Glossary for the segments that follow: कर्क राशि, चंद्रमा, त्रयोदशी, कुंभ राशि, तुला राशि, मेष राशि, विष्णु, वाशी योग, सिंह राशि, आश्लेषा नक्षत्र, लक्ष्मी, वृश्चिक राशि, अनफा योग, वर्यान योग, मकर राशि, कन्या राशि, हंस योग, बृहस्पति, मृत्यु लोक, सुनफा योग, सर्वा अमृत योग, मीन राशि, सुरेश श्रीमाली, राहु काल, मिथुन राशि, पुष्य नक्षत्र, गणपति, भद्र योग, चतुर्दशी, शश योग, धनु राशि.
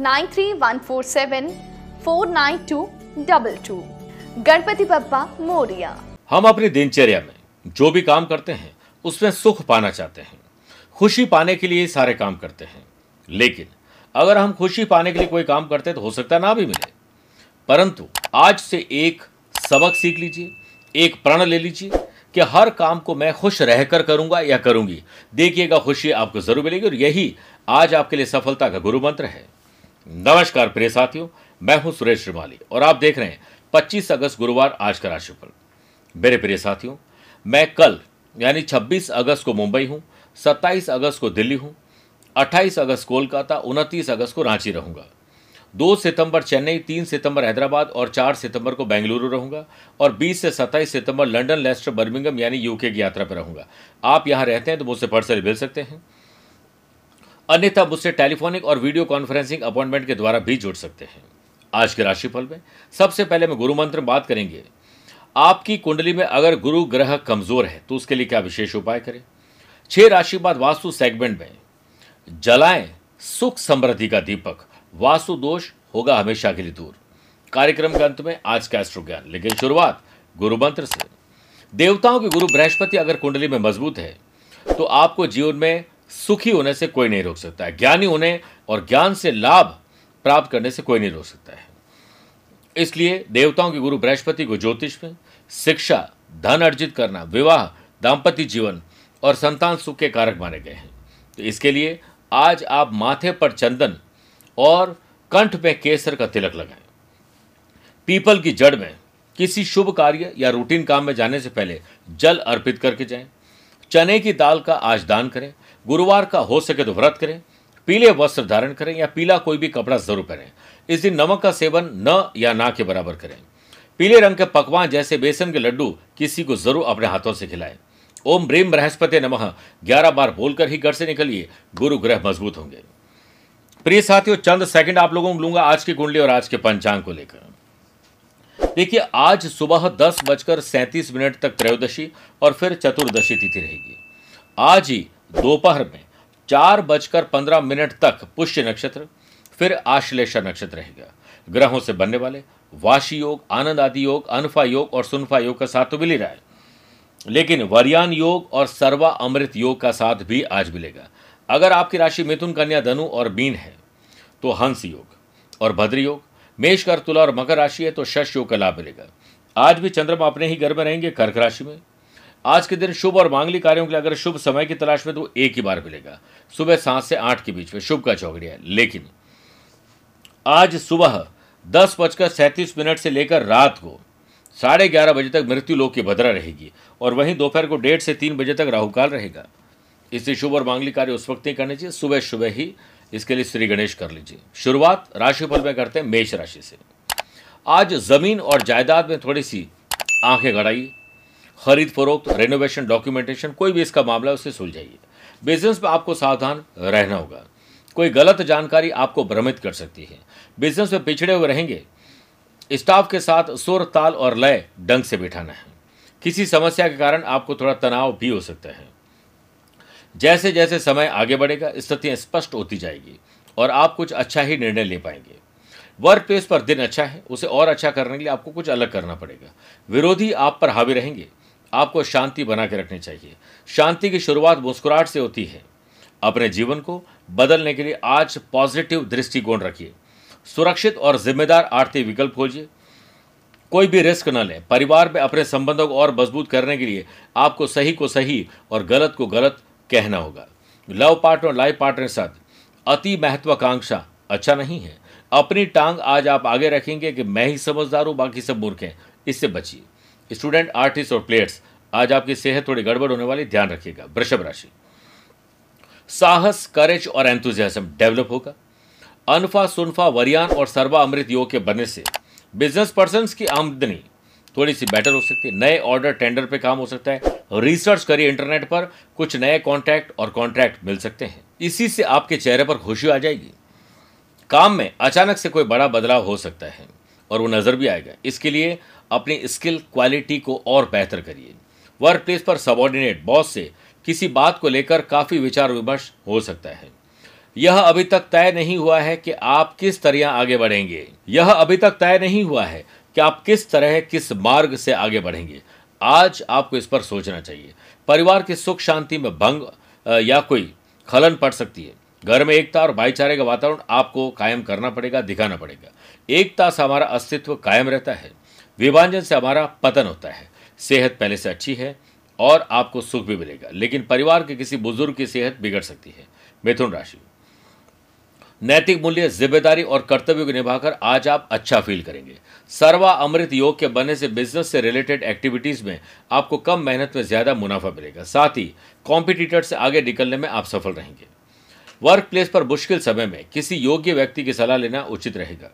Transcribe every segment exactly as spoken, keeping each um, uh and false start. Nine three one four seven four nine two double two. गणपति Bappa Morya. हम अपनी दिनचर्या में जो भी काम करते हैं उसमें सुख पाना चाहते हैं, खुशी पाने के लिए सारे काम करते हैं। लेकिन अगर हम खुशी पाने के लिए कोई काम करते हैं तो हो सकता है ना भी मिले, परंतु आज से एक सबक सीख लीजिए, एक प्रण ले लीजिए कि हर काम को मैं खुश रहकर करूंगा या करूंगी। देखिएगा, खुशी आपको जरूर मिलेगी और यही आज आपके लिए सफलता का गुरु मंत्र है। नमस्कार प्रिय साथियों, मैं हूं सुरेश श्रीमाली और आप देख रहे हैं पच्चीस अगस्त गुरुवार आज का राशिफल। मेरे प्रिय साथियों, मैं कल यानी छब्बीस अगस्त को मुंबई हूं, सत्ताईस अगस्त को दिल्ली हूं, अट्ठाईस अगस्त कोलकाता, उनतीस अगस्त को रांची रहूंगा, दो सितंबर चेन्नई, तीन सितंबर हैदराबाद और चार सितंबर को बेंगलुरु रहूंगा और बीस से सत्ताईस सितंबर लंदन, लेस्टर, बर्मिंघम यानी यूके की यात्रा पर रहूंगा। आप यहाँ रहते हैं तो मुझसे पर्सनली मिल सकते हैं, अन्यथा मुझसे टेलीफोनिक और वीडियो कॉन्फ्रेंसिंग अपॉइंटमेंट के द्वारा भी जुड़ सकते हैं। आज के राशिफल में सबसे पहले मैं गुरु मंत्र बात करेंगे। आपकी कुंडली में अगर गुरु ग्रह कमजोर है तो उसके लिए क्या विशेष उपाय करें। छह राशि बाद वास्तु सेगमेंट में जलाएं सुख समृद्धि का दीपक, वास्तु दोष होगा हमेशा के लिए दूर। कार्यक्रम के अंत में आज का एस्ट्रो ज्ञान, लेकिन शुरुआत गुरु मंत्र से। देवताओं के गुरु बृहस्पति अगर कुंडली में मजबूत है तो आपको जीवन में सुखी होने से कोई नहीं रोक सकता है, ज्ञानी होने और ज्ञान से लाभ प्राप्त करने से कोई नहीं रोक सकता है। इसलिए देवताओं के गुरु बृहस्पति को ज्योतिष में शिक्षा, धन अर्जित करना, विवाह, दाम्पत्य जीवन और संतान सुख के कारक माने गए हैं। तो इसके लिए आज आप माथे पर चंदन और कंठ में केसर का तिलक लगाएं। पीपल की जड़ में किसी शुभ कार्य या रूटीन काम में जाने से पहले जल अर्पित करके जाएं। चने की दाल का आज दान करें। गुरुवार का हो सके तो व्रत करें। पीले वस्त्र धारण करें या पीला कोई भी कपड़ा जरूर पहनें। इस दिन नमक का सेवन न या ना के बराबर करें। पीले रंग के पकवान जैसे बेसन के लड्डू किसी को जरूर अपने हाथों से खिलाएं। ओम ब्रीम बृहस्पति नमः ग्यारह बार बोलकर ही घर से निकलिए, गुरु ग्रह मजबूत होंगे। प्रिय साथियों, चंद सेकंड आप लोगों को लूंगा आज की कुंडली और आज के पंचांग को लेकर। देखिए, आज सुबह दस बजकर सैंतीस मिनट तक त्रयोदशी और फिर चतुर्दशी तिथि रहेगी। आज ही दोपहर में चार बजकर पंद्रह मिनट तक पुष्य नक्षत्र, फिर आश्लेषा नक्षत्र रहेगा। ग्रहों से बनने वाले वाशी योग, आनंद आदि योग, अनफा योग और सुनफा योग का साथ तो मिल ही रहा है, लेकिन वर्यान योग और सर्वा अमृत योग का साथ भी आज मिलेगा। अगर आपकी राशि मिथुन, कन्या, धनु और मीन है तो हंस योग और भद्र योग। मेष, कर्क, तुला और मकर राशि है तो शश योग का लाभ मिलेगा। आज भी चंद्रमा अपने ही घर में रहेंगे कर्क राशि में। आज के दिन शुभ और मांगलिक कार्यों के लिए अगर शुभ समय की तलाश में तो एक ही बार मिलेगा, सुबह सात से आठ के बीच में शुभ का चौघड़िया है। लेकिन आज सुबह दस बजकर सैंतीस मिनट से लेकर रात को साढ़े ग्यारह बजे तक मृत्यु लोक की भद्रा रहेगी और वहीं दोपहर को डेढ़ से तीन बजे तक राहु काल रहेगा। इससे शुभ और मांगलिक कार्य उस वक्त नहीं करने चाहिए, सुबह सुबह ही इसके लिए श्री गणेश कर लीजिए। शुरुआत राशिफल में करते हैं मेष राशि से। आज जमीन और जायदाद में थोड़ी सी आंखें गड़ाइए, खरीद फरोख्त, रेनोवेशन, डॉक्यूमेंटेशन, कोई भी इसका मामला उसे सुलझाइए। बिजनेस में आपको सावधान रहना होगा, कोई गलत जानकारी आपको भ्रमित कर सकती है। बिजनेस में पिछड़े हुए रहेंगे स्टाफ के साथ सुर, ताल और लय ढंग से बिठाना है। किसी समस्या के कारण आपको थोड़ा तनाव भी हो सकता है। जैसे जैसे समय आगे बढ़ेगा स्थितियां स्पष्ट होती जाएगी और आप कुछ अच्छा ही निर्णय ले पाएंगे। वर्क प्लेस पर दिन अच्छा है, उसे और अच्छा करने के लिए आपको कुछ अलग करना पड़ेगा। विरोधी आप पर हावी रहेंगे। आपको शांति बना के रखनी चाहिए। शांति की शुरुआत मुस्कुराहट से होती है। अपने जीवन को बदलने के लिए आज पॉजिटिव दृष्टिकोण रखिए। सुरक्षित और जिम्मेदार आर्थिक विकल्प खोजिए। कोई भी रिस्क न लें। परिवार में अपने संबंधों को और मजबूत करने के लिए आपको सही को सही और गलत को गलत कहना होगा। लव पार्टनर और लाइफ पार्टनर के साथ अति महत्वाकांक्षा अच्छा नहीं है। अपनी टांग आज आप आगे रखेंगे कि मैं ही समझदार हूँ, बाकी सब मूर्ख हैं, इससे बचिए। स्टूडेंट, आर्टिस्ट और प्लेयर्स, आज आपकी सेहत थोड़ी गड़बड़ होने वाली, ध्यान रखिएगा। वृषभ राशि, साहस, करेज और एंथुजियाज्म डेवलप होगा। अनफा, सुनफा, वर्यान और सर्वा अमृत योग के बनने से बिजनेस पर्सन्स की आमदनी थोड़ी सी बेटर हो सकती है। नए ऑर्डर टेंडर पे काम हो सकता है। रिसर्च करिए इंटरनेट पर, कुछ नए कॉन्टैक्ट और कॉन्ट्रैक्ट मिल सकते हैं। इसी से आपके चेहरे पर खुशी आ जाएगी। काम में अचानक से कोई बड़ा बदलाव हो सकता है और वो नज़र भी आएगा। इसके लिए अपनी स्किल क्वालिटी को और बेहतर करिए। वर्क प्लेस पर सबॉर्डिनेट बॉस से किसी बात को लेकर काफ़ी विचार विमर्श हो सकता है। यह अभी तक तय नहीं हुआ है कि आप किस तरह आगे बढ़ेंगे यह अभी तक तय नहीं हुआ है कि आप किस तरह किस मार्ग से आगे बढ़ेंगे। आज आपको इस पर सोचना चाहिए। परिवार की सुख शांति में भंग या कोई खलन पड़ सकती है। घर में एकता और भाईचारे का वातावरण आपको कायम करना पड़ेगा, दिखाना पड़ेगा। एकता से हमारा अस्तित्व कायम रहता है, विभाजन से हमारा पतन होता है। सेहत पहले से अच्छी है और आपको सुख भी मिलेगा, लेकिन परिवार के किसी बुजुर्ग की सेहत बिगड़ सकती है। मिथुन राशि, नैतिक मूल्य, जिम्मेदारी और कर्तव्यों को निभाकर आज आप अच्छा फील करेंगे। सर्वा अमृत योग के बनने से बिजनेस से रिलेटेड एक्टिविटीज़ में आपको कम मेहनत में ज़्यादा मुनाफा मिलेगा। साथ ही कॉम्पिटिटर से आगे निकलने में आप सफल रहेंगे। वर्क प्लेस पर मुश्किल समय में किसी योग्य व्यक्ति की सलाह लेना उचित रहेगा।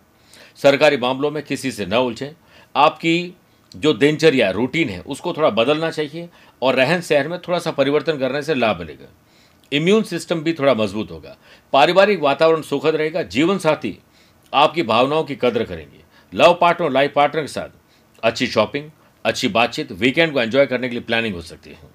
सरकारी मामलों में किसी से न उलझें। आपकी जो दिनचर्या रूटीन है उसको थोड़ा बदलना चाहिए और रहन सहन में थोड़ा सा परिवर्तन करने से लाभ मिलेगा। इम्यून सिस्टम भी थोड़ा मजबूत होगा। पारिवारिक वातावरण सुखद रहेगा। जीवन साथी आपकी भावनाओं की कद्र करेंगे। लव पार्टनर और लाइफ पार्टनर के साथ अच्छी शॉपिंग, अच्छी बातचीत, वीकेंड को एंजॉय करने के लिए प्लानिंग हो सकती है।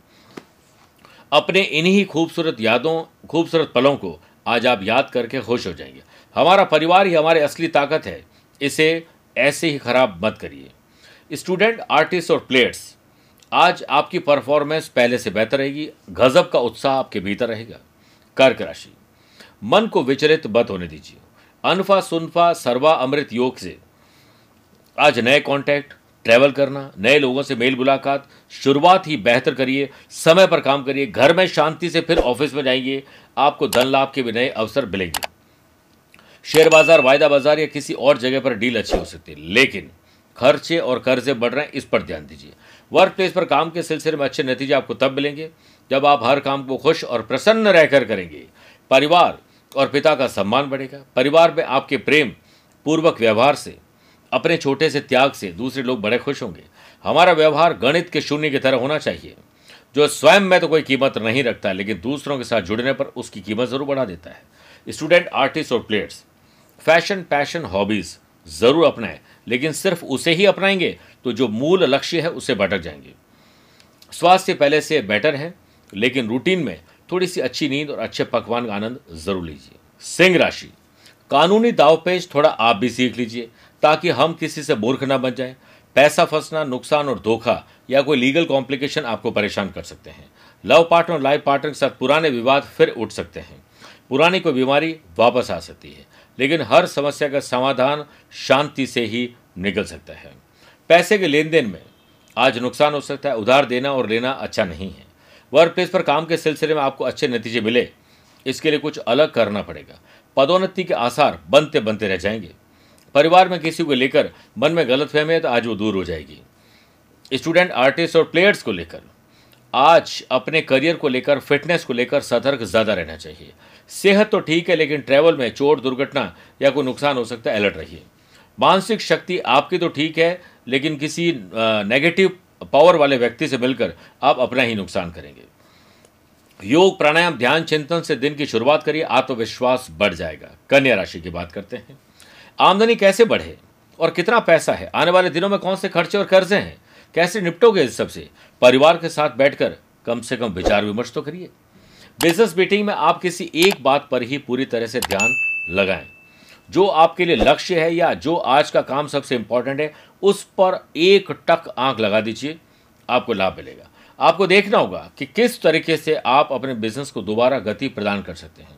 अपने इन्हीं खूबसूरत यादों, खूबसूरत पलों को आज आप याद करके खुश हो जाएंगे। हमारा परिवार ही हमारी असली ताकत है, इसे ऐसे ही खराब मत करिए। स्टूडेंट, आर्टिस्ट और प्लेयर्स, आज आपकी परफॉर्मेंस पहले से बेहतर रहेगी। गजब का उत्साह आपके भीतर रहेगा। कर्क राशि, मन को विचलित मत होने दीजिए। अनफा, सुनफा, सर्वा अमृत योग से आज नए कॉन्टैक्ट, ट्रैवल करना, नए लोगों से मेल मुलाकात, शुरुआत ही बेहतर करिए। समय पर काम करिए। घर में शांति से फिर ऑफिस में जाइए। आपको धन लाभ के भी नए अवसर मिलेंगे। शेयर बाजार, वायदा बाजार या किसी और जगह पर डील अच्छी हो सकती है, लेकिन खर्चे और कर्जे बढ़ रहे हैं, इस पर ध्यान दीजिए। वर्क प्लेस पर काम के सिलसिले में अच्छे नतीजे आपको तब मिलेंगे जब आप हर काम को खुश और प्रसन्न रहकर करेंगे। परिवार और पिता का सम्मान बढ़ेगा। परिवार में आपके प्रेम पूर्वक व्यवहार से, अपने छोटे से त्याग से दूसरे लोग बड़े खुश होंगे। हमारा व्यवहार गणित के शून्य की तरह होना चाहिए, जो स्वयं में तो कोई कीमत नहीं रखता, लेकिन दूसरों के साथ जुड़ने पर उसकी कीमत ज़रूर बढ़ा देता है। स्टूडेंट, आर्टिस्ट और प्लेयर्स, फैशन, पैशन, हॉबीज़ ज़रूर अपनाएं, लेकिन सिर्फ उसे ही अपनाएंगे तो जो मूल लक्ष्य है उसे भटक जाएंगे। स्वास्थ्य पहले से बेटर है, लेकिन रूटीन में थोड़ी सी अच्छी नींद और अच्छे पकवान का आनंद ज़रूर लीजिए। सिंह राशि, कानूनी दावपेच थोड़ा आप भी सीख लीजिए ताकि हम किसी से मूर्ख ना बन जाएं। पैसा फंसना, नुकसान और धोखा या कोई लीगल कॉम्प्लिकेशन आपको परेशान कर सकते हैं। लव पार्टनर और लाइफ पार्टनर के साथ पुराने विवाद फिर उठ सकते हैं। पुरानी कोई बीमारी वापस आ सकती है, लेकिन हर समस्या का समाधान शांति से ही निकल सकता है। पैसे के लेन देन में आज नुकसान हो सकता है। उधार देना और लेना अच्छा नहीं है। वर्क प्लेस पर काम के सिलसिले में आपको अच्छे नतीजे मिले, इसके लिए कुछ अलग करना पड़ेगा। पदोन्नति के आसार बनते बनते रह जाएंगे। परिवार में किसी को लेकर मन में गलतफहमी है तो आज वो दूर हो जाएगी। स्टूडेंट, आर्टिस्ट और प्लेयर्स को लेकर आज अपने करियर को लेकर, फिटनेस को लेकर सतर्क ज़्यादा रहना चाहिए। सेहत तो ठीक है, लेकिन ट्रैवल में चोट, दुर्घटना या कोई नुकसान हो सकता है, अलर्ट रहिए। मानसिक शक्ति आपकी तो ठीक है, लेकिन किसी नेगेटिव पावर वाले व्यक्ति से मिलकर आप अपना ही नुकसान करेंगे। योग, प्राणायाम, ध्यान, चिंतन से दिन की शुरुआत करिए। आत्मविश्वास बढ़ जाएगा। कन्या राशि की बात करते हैं। आमदनी कैसे बढ़े और कितना पैसा है, आने वाले दिनों में कौन से खर्चे और कर्जे हैं, कैसे निपटोगे, इस सबसे परिवार के साथ बैठकर कम से कम विचार विमर्श तो करिए। बिजनेस मीटिंग में आप किसी एक बात पर ही पूरी तरह से ध्यान लगाएं। जो आपके लिए लक्ष्य है या जो आज का काम सबसे इम्पॉर्टेंट है, उस पर एक टक आंख लगा दीजिए, आपको लाभ मिलेगा। आपको देखना होगा कि किस तरीके से आप अपने बिजनेस को दोबारा गति प्रदान कर सकते हैं।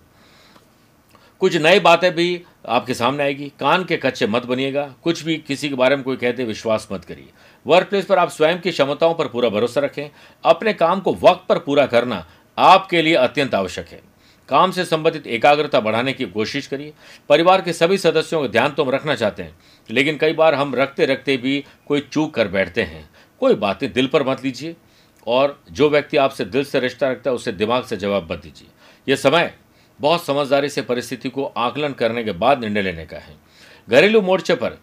कुछ नई बातें भी आपके सामने आएगी। कान के कच्चे मत बनिएगा, कुछ भी किसी के बारे में कोई कहते विश्वास मत करिए। वर्क प्लेस पर आप स्वयं की क्षमताओं पर पूरा भरोसा रखें। अपने काम को वक्त पर पूरा करना आपके लिए अत्यंत आवश्यक है। काम से संबंधित एकाग्रता बढ़ाने की कोशिश करिए। परिवार के सभी सदस्यों का ध्यान तो हम रखना चाहते हैं, लेकिन कई बार हम रखते रखते भी कोई चूक कर बैठते हैं। कोई बातें दिल पर मत लीजिए और जो व्यक्ति आपसे दिल से रिश्ता रखता है उसे दिमाग से जवाब मत दीजिए। यह समय बहुत समझदारी से परिस्थिति को आकलन करने के बाद निर्णय लेने का है। घरेलू मोर्चे पर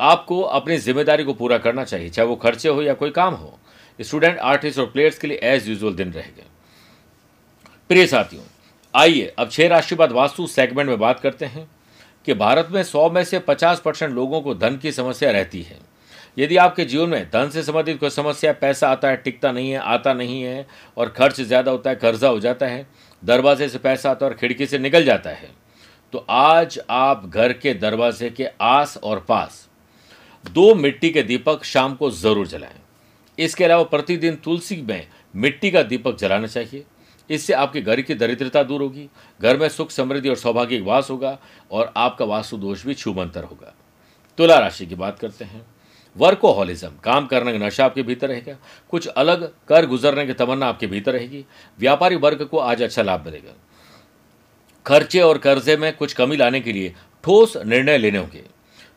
आपको अपनी जिम्मेदारी को पूरा करना चाहिए, चाहे वो खर्चे हो या कोई काम हो। स्टूडेंट, आर्टिस्ट और प्लेयर्स के लिए एज यूजुअल दिन रहेगा। प्रिय साथियों, आइए अब छह राशि बाद वास्तु सेगमेंट में बात करते हैं कि भारत में सौ में से पचास परसेंट लोगों को धन की समस्या रहती है। यदि आपके जीवन में धन से संबंधित कोई समस्या, पैसा आता है टिकता नहीं है, आता नहीं है और खर्च ज़्यादा होता है, कर्जा हो जाता है, दरवाजे से पैसा आता है और खिड़की से निकल जाता है, तो आज आप घर के दरवाजे के आस और पास दो मिट्टी के दीपक शाम को ज़रूर जलाएं। इसके अलावा प्रतिदिन तुलसी में मिट्टी का दीपक जलाना चाहिए। इससे आपके घर की दरिद्रता दूर होगी, घर में सुख समृद्धि और सौभाग्य का वास होगा और आपका वास्तु दोष भी छूमंतर होगा। तुला राशि की बात करते हैं। वर्कोहॉलिज्म, काम करने का नशा आपके भीतर रहेगा। कुछ अलग कर गुजरने की तमन्ना आपके भीतर रहेगी। व्यापारी वर्ग को आज अच्छा लाभ मिलेगा। खर्चे और कर्जे में कुछ कमी लाने के लिए ठोस निर्णय लेने होंगे।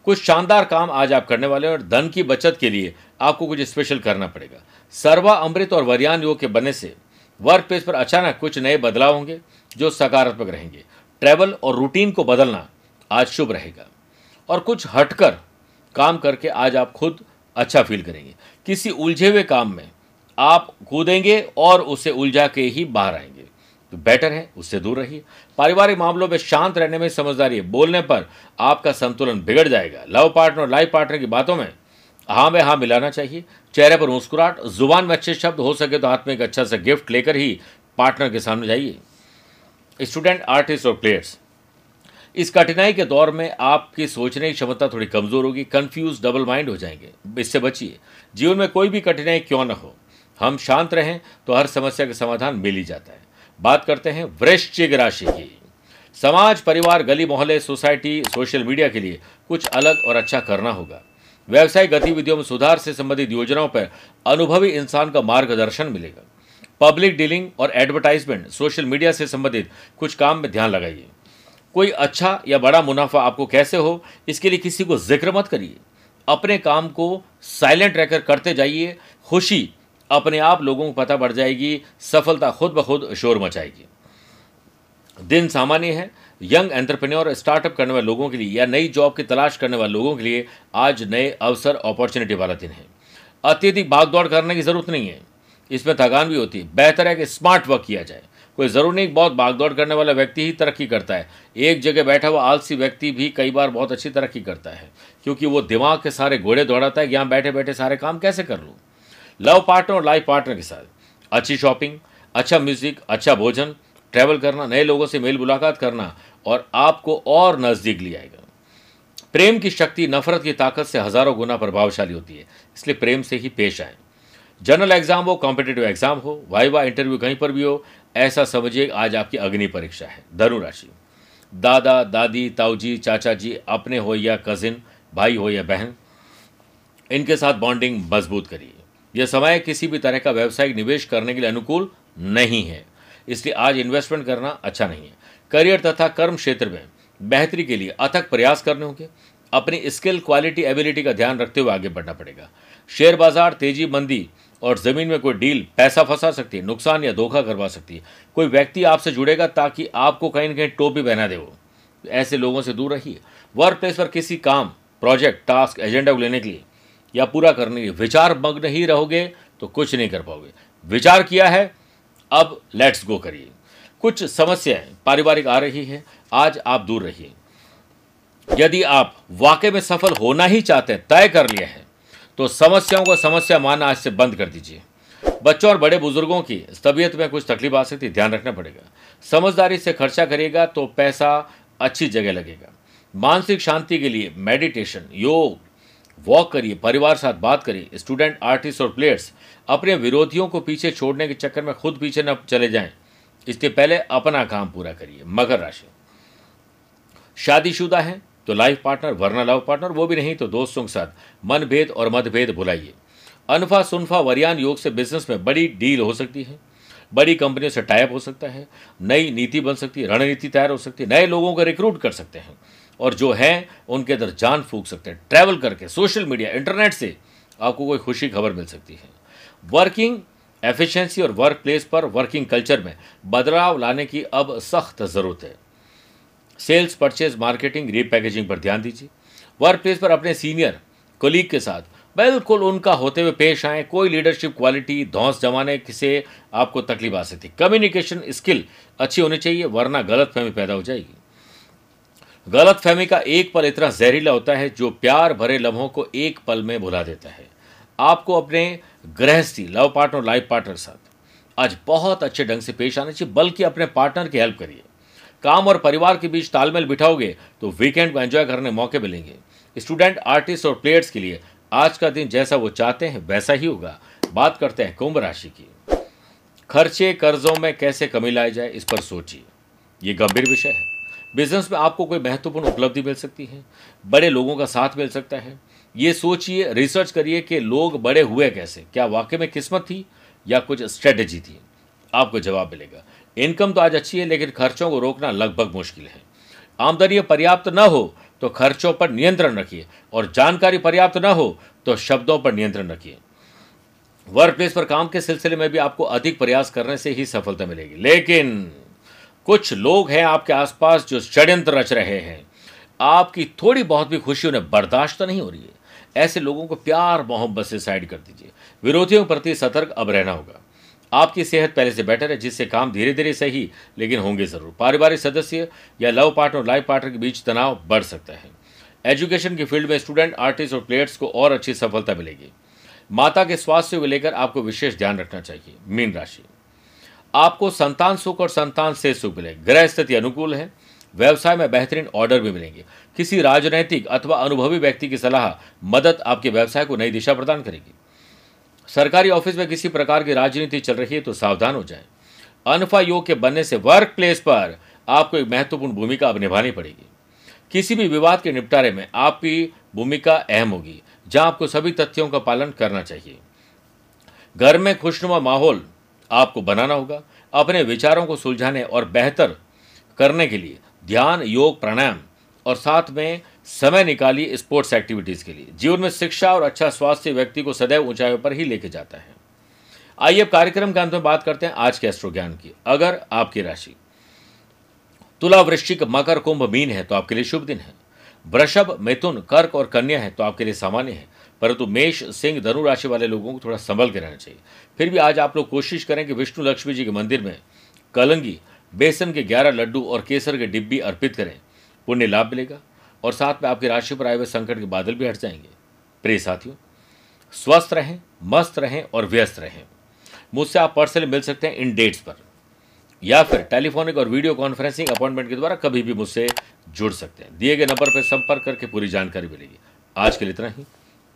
कुछ शानदार काम आज आप करने वाले हैं और धन की बचत के लिए आपको कुछ स्पेशल करना पड़ेगा। सर्वा अमृत और वर्यान योग के बनने से वर्क प्लेस पर अचानक कुछ नए बदलाव होंगे जो सकारात्मक रहेंगे। ट्रैवल और रूटीन को बदलना आज शुभ रहेगा और कुछ हटकर काम करके आज आप खुद अच्छा फील करेंगे। किसी उलझे हुए काम में आप कूदेंगे और उसे उलझा के ही बाहर आएंगे, तो बेटर है उससे दूर रहिए। पारिवारिक मामलों में शांत रहने में समझदारी है, बोलने पर आपका संतुलन बिगड़ जाएगा। लव पार्टनर और लाइफ पार्टनर की बातों में हाँ में हाँ मिलाना चाहिए। चेहरे पर मुस्कुराहट, जुबान में अच्छे शब्द, हो सके तो हाथ में एक अच्छा सा गिफ्ट लेकर ही पार्टनर के सामने जाइए। स्टूडेंट, आर्टिस्ट और प्लेयर्स, इस कठिनाई के दौर में आपकी सोचने की क्षमता थोड़ी कमज़ोर होगी। कंफ्यूज, डबल माइंड हो जाएंगे, इससे बचिए। जीवन में कोई भी कठिनाई क्यों न हो, हम शांत रहें तो हर समस्या का समाधान मिल ही जाता है। बात करते हैं वृश्चिक राशि की। समाज, परिवार, गली मोहल्ले, सोसाइटी, सोशल मीडिया के लिए कुछ अलग और अच्छा करना होगा। व्यावसायिक गतिविधियों में सुधार से संबंधित योजनाओं पर अनुभवी इंसान का मार्गदर्शन मिलेगा। पब्लिक डीलिंग और एडवर्टाइजमेंट, सोशल मीडिया से संबंधित कुछ काम में ध्यान लगाइए। कोई अच्छा या बड़ा मुनाफा आपको कैसे हो, इसके लिए किसी को जिक्र मत करिए। अपने काम को साइलेंट रहकर करते जाइए। खुशी अपने आप लोगों को पता पड़ जाएगी, सफलता खुद ब खुद शोर मचाएगी। दिन सामान्य है। यंग एंटरप्रेन्योर, स्टार्टअप करने वाले लोगों के लिए या नई जॉब की तलाश करने वाले लोगों के लिए आज नए अवसर, अपॉर्चुनिटी वाला दिन है। अत्यधिक भागदौड़ करने की जरूरत नहीं है, इसमें थकान भी होती है। बेहतर है कि स्मार्ट वर्क किया जाए। कोई ज़रूर नहीं बहुत भागदौड़ करने वाला व्यक्ति ही तरक्की करता है। एक जगह बैठा हुआ आलसी व्यक्ति भी कई बार बहुत अच्छी तरक्की करता है, क्योंकि वो दिमाग के सारे घोड़े दौड़ाता है कि यहाँ बैठे बैठे सारे काम कैसे कर लूँ। लव पार्टनर और लाइफ पार्टनर के साथ अच्छी शॉपिंग, अच्छा म्यूजिक, अच्छा भोजन, ट्रैवल करना, नए लोगों से मेल मुलाकात करना और आपको और नज़दीक ले आएगा। प्रेम की शक्ति नफरत की ताकत से हज़ारों गुना प्रभावशाली होती है, इसलिए प्रेम से ही पेश आए। जनरल एग्जाम हो, कॉम्पिटेटिव एग्जाम हो, वाइवा इंटरव्यू कहीं पर भी हो, ऐसा समझिए आज आपकी अग्नि परीक्षा है। धनु राशि, दादा दादी, ताऊजी, चाचा जी, अपने हो या कजिन, भाई हो या बहन, इनके साथ बॉन्डिंग मजबूत करिए। यह समय किसी भी तरह का व्यावसायिक निवेश करने के लिए अनुकूल नहीं है, इसलिए आज इन्वेस्टमेंट करना अच्छा नहीं है। करियर तथा कर्म क्षेत्र में बेहतरी के लिए अथक प्रयास करने होंगे। अपनी स्किल, क्वालिटी, एबिलिटी का ध्यान रखते हुए आगे बढ़ना पड़ेगा। शेयर बाजार, तेजी, मंदी और ज़मीन में कोई डील पैसा फंसा सकती है, नुकसान या धोखा करवा सकती है। कोई व्यक्ति आपसे जुड़ेगा ताकि आपको कहीं ना कहीं टोपी पहना दे, वो ऐसे लोगों से दूर रहिए। वर्क प्लेस पर किसी काम, प्रोजेक्ट, टास्क, एजेंडा को लेने के लिए या पूरा करने के लिए विचार मग्न ही रहोगे तो कुछ नहीं कर पाओगे। विचार किया है, अब लेट्स गो करिए। कुछ समस्याएं पारिवारिक आ रही है, आज आप दूर रहिए। यदि आप वाकई में सफल होना ही चाहते हैं, तय कर लिए हैं, तो समस्याओं को समस्या मानना आज से बंद कर दीजिए। बच्चों और बड़े बुजुर्गों की तबीयत में कुछ तकलीफ आ सकती है, ध्यान रखना पड़ेगा। समझदारी से खर्चा करेगा तो पैसा अच्छी जगह लगेगा। मानसिक शांति के लिए मेडिटेशन, योग, वॉक करिए, परिवार साथ बात करिए। स्टूडेंट, आर्टिस्ट और प्लेयर्स अपने विरोधियों को पीछे छोड़ने के चक्कर में खुद पीछे न चले जाएं, इसके पहले अपना काम पूरा करिए। मकर राशि, शादीशुदा है तो लाइफ पार्टनर वरना लव पार्टनर, वो भी नहीं तो दोस्तों के साथ मनभेद और मतभेद भुलाइए। अनफा, सुनफा, वर्यान योग से बिजनेस में बड़ी डील हो सकती है। बड़ी कंपनियों से टाइप हो सकता है, नई नीति बन सकती है, रणनीति तैयार हो सकती है, नए लोगों को रिक्रूट कर सकते हैं और जो हैं उनके अंदर जान फूंक सकते हैं। ट्रैवल करके, सोशल मीडिया, इंटरनेट से आपको कोई खुशी खबर मिल सकती है। वर्किंग एफिशिएंसी और वर्क प्लेस पर वर्किंग कल्चर में बदलाव लाने की अब सख्त ज़रूरत है। सेल्स, परचेज, मार्केटिंग, रीपैकेजिंग पर ध्यान दीजिए। वर्क प्लेस पर अपने सीनियर कोलीग के साथ बिल्कुल उनका होते हुए पेश आए। कोई लीडरशिप क्वालिटी धौंस जमाने से आपको तकलीफ आ सकती है। कम्युनिकेशन स्किल अच्छी होनी चाहिए, वरना गलतफहमी पैदा हो जाएगी। गलतफहमी का एक पल इतना जहरीला होता है जो प्यार भरे लम्हों को एक पल में भुला देता है। आपको अपने गृहस्थी, लव पार्टनर, लाइफ पार्टनर साथ आज बहुत अच्छे ढंग से पेश आना चाहिए, बल्कि अपने पार्टनर की हेल्प करिए। काम और परिवार के बीच तालमेल बिठाओगे तो वीकेंड को एंजॉय करने मौके मिलेंगे। स्टूडेंट, आर्टिस्ट और प्लेयर्स के लिए आज का दिन जैसा वो चाहते हैं वैसा ही होगा। बात करते हैं कुंभ राशि की। खर्चे, कर्जों में कैसे कमी लाई जाए, इस पर सोचिए, ये गंभीर विषय है। बिजनेस में आपको कोई महत्वपूर्ण उपलब्धि मिल सकती है, बड़े लोगों का साथ मिल सकता है। ये सोचिए, रिसर्च करिए कि लोग बड़े हुए कैसे, क्या वाकई में किस्मत थी या कुछ स्ट्रेटजी थी, आपको जवाब मिलेगा। इनकम तो आज अच्छी है, लेकिन खर्चों को रोकना लगभग मुश्किल है। आमदनी पर्याप्त न हो तो खर्चों पर नियंत्रण रखिए और जानकारी पर्याप्त न हो तो शब्दों पर नियंत्रण रखिए। वर्क प्लेस पर काम के सिलसिले में भी आपको अधिक प्रयास करने से ही सफलता मिलेगी, लेकिन कुछ लोग हैं आपके आसपास जो षड्यंत्र रच रहे हैं। आपकी थोड़ी बहुत भी खुशी उन्हें बर्दाश्त नहीं हो रही है। ऐसे लोगों को प्यार मोहब्बत से साइड कर दीजिए। विरोधियों के प्रति सतर्क अब रहना होगा। आपकी सेहत पहले से बेटर है, जिससे काम धीरे धीरे सही लेकिन होंगे ज़रूर। पारिवारिक सदस्य या लव पार्टनर, लाइफ पार्टनर के बीच तनाव बढ़ सकता है। एजुकेशन की फील्ड में स्टूडेंट, आर्टिस्ट और प्लेयर्स को और अच्छी सफलता मिलेगी। माता के स्वास्थ्य को लेकर आपको विशेष ध्यान रखना चाहिए। मीन राशि, आपको संतान सुख और संतान से सुख मिलेगा। गृह स्थिति अनुकूल है, व्यवसाय में बेहतरीन ऑर्डर भी मिलेंगे। किसी राजनैतिक अथवा अनुभवी व्यक्ति की सलाह मदद आपके व्यवसाय को नई दिशा प्रदान करेगी। सरकारी ऑफिस में किसी प्रकार की राजनीति चल रही है तो सावधान हो जाएं। अनफा योग के बनने से वर्क प्लेस पर आपको एक महत्वपूर्ण भूमिका अब निभानी पड़ेगी। किसी भी विवाद के निपटारे में आपकी भूमिका अहम होगी, जहां आपको सभी तथ्यों का पालन करना चाहिए। घर में खुशनुमा माहौल आपको बनाना होगा। अपने विचारों को सुलझाने और बेहतर करने के लिए ध्यान, योग, प्राणायाम और साथ में समय निकालिए स्पोर्ट्स एक्टिविटीज़ के लिए। जीवन में शिक्षा और अच्छा स्वास्थ्य व्यक्ति को सदैव ऊंचाइयों पर ही लेके जाता है। आइए अब कार्यक्रम के अंत में बात करते हैं आज के एस्ट्रो ज्ञान की। अगर आपकी राशि तुला, वृश्चिक, मकर, कुंभ, मीन है तो आपके लिए शुभ दिन है। वृषभ, मिथुन, कर्क और कन्या है तो आपके लिए सामान्य है, परंतु मेष, सिंह, धनु राशि वाले लोगों को थोड़ा संभल के रहना चाहिए। फिर भी आज आप लोग कोशिश करें कि विष्णु लक्ष्मी जी के मंदिर में कलंगी, बेसन के ग्यारह लड्डू और केसर के डिब्बी अर्पित करें। पुण्य लाभ मिलेगा और साथ में आपकी राशि पर आए हुए संकट के बादल भी हट जाएंगे। प्रिय साथियों, स्वस्थ रहें, मस्त रहें और व्यस्त रहें। मुझसे आप पर्सनली मिल सकते हैं इन डेट्स पर, या फिर टेलीफोनिक और वीडियो कॉन्फ्रेंसिंग अपॉइंटमेंट के द्वारा कभी भी मुझसे जुड़ सकते हैं। दिए गए नंबर पर संपर्क करके पूरी जानकारी मिलेगी। आज के लिए इतना ही।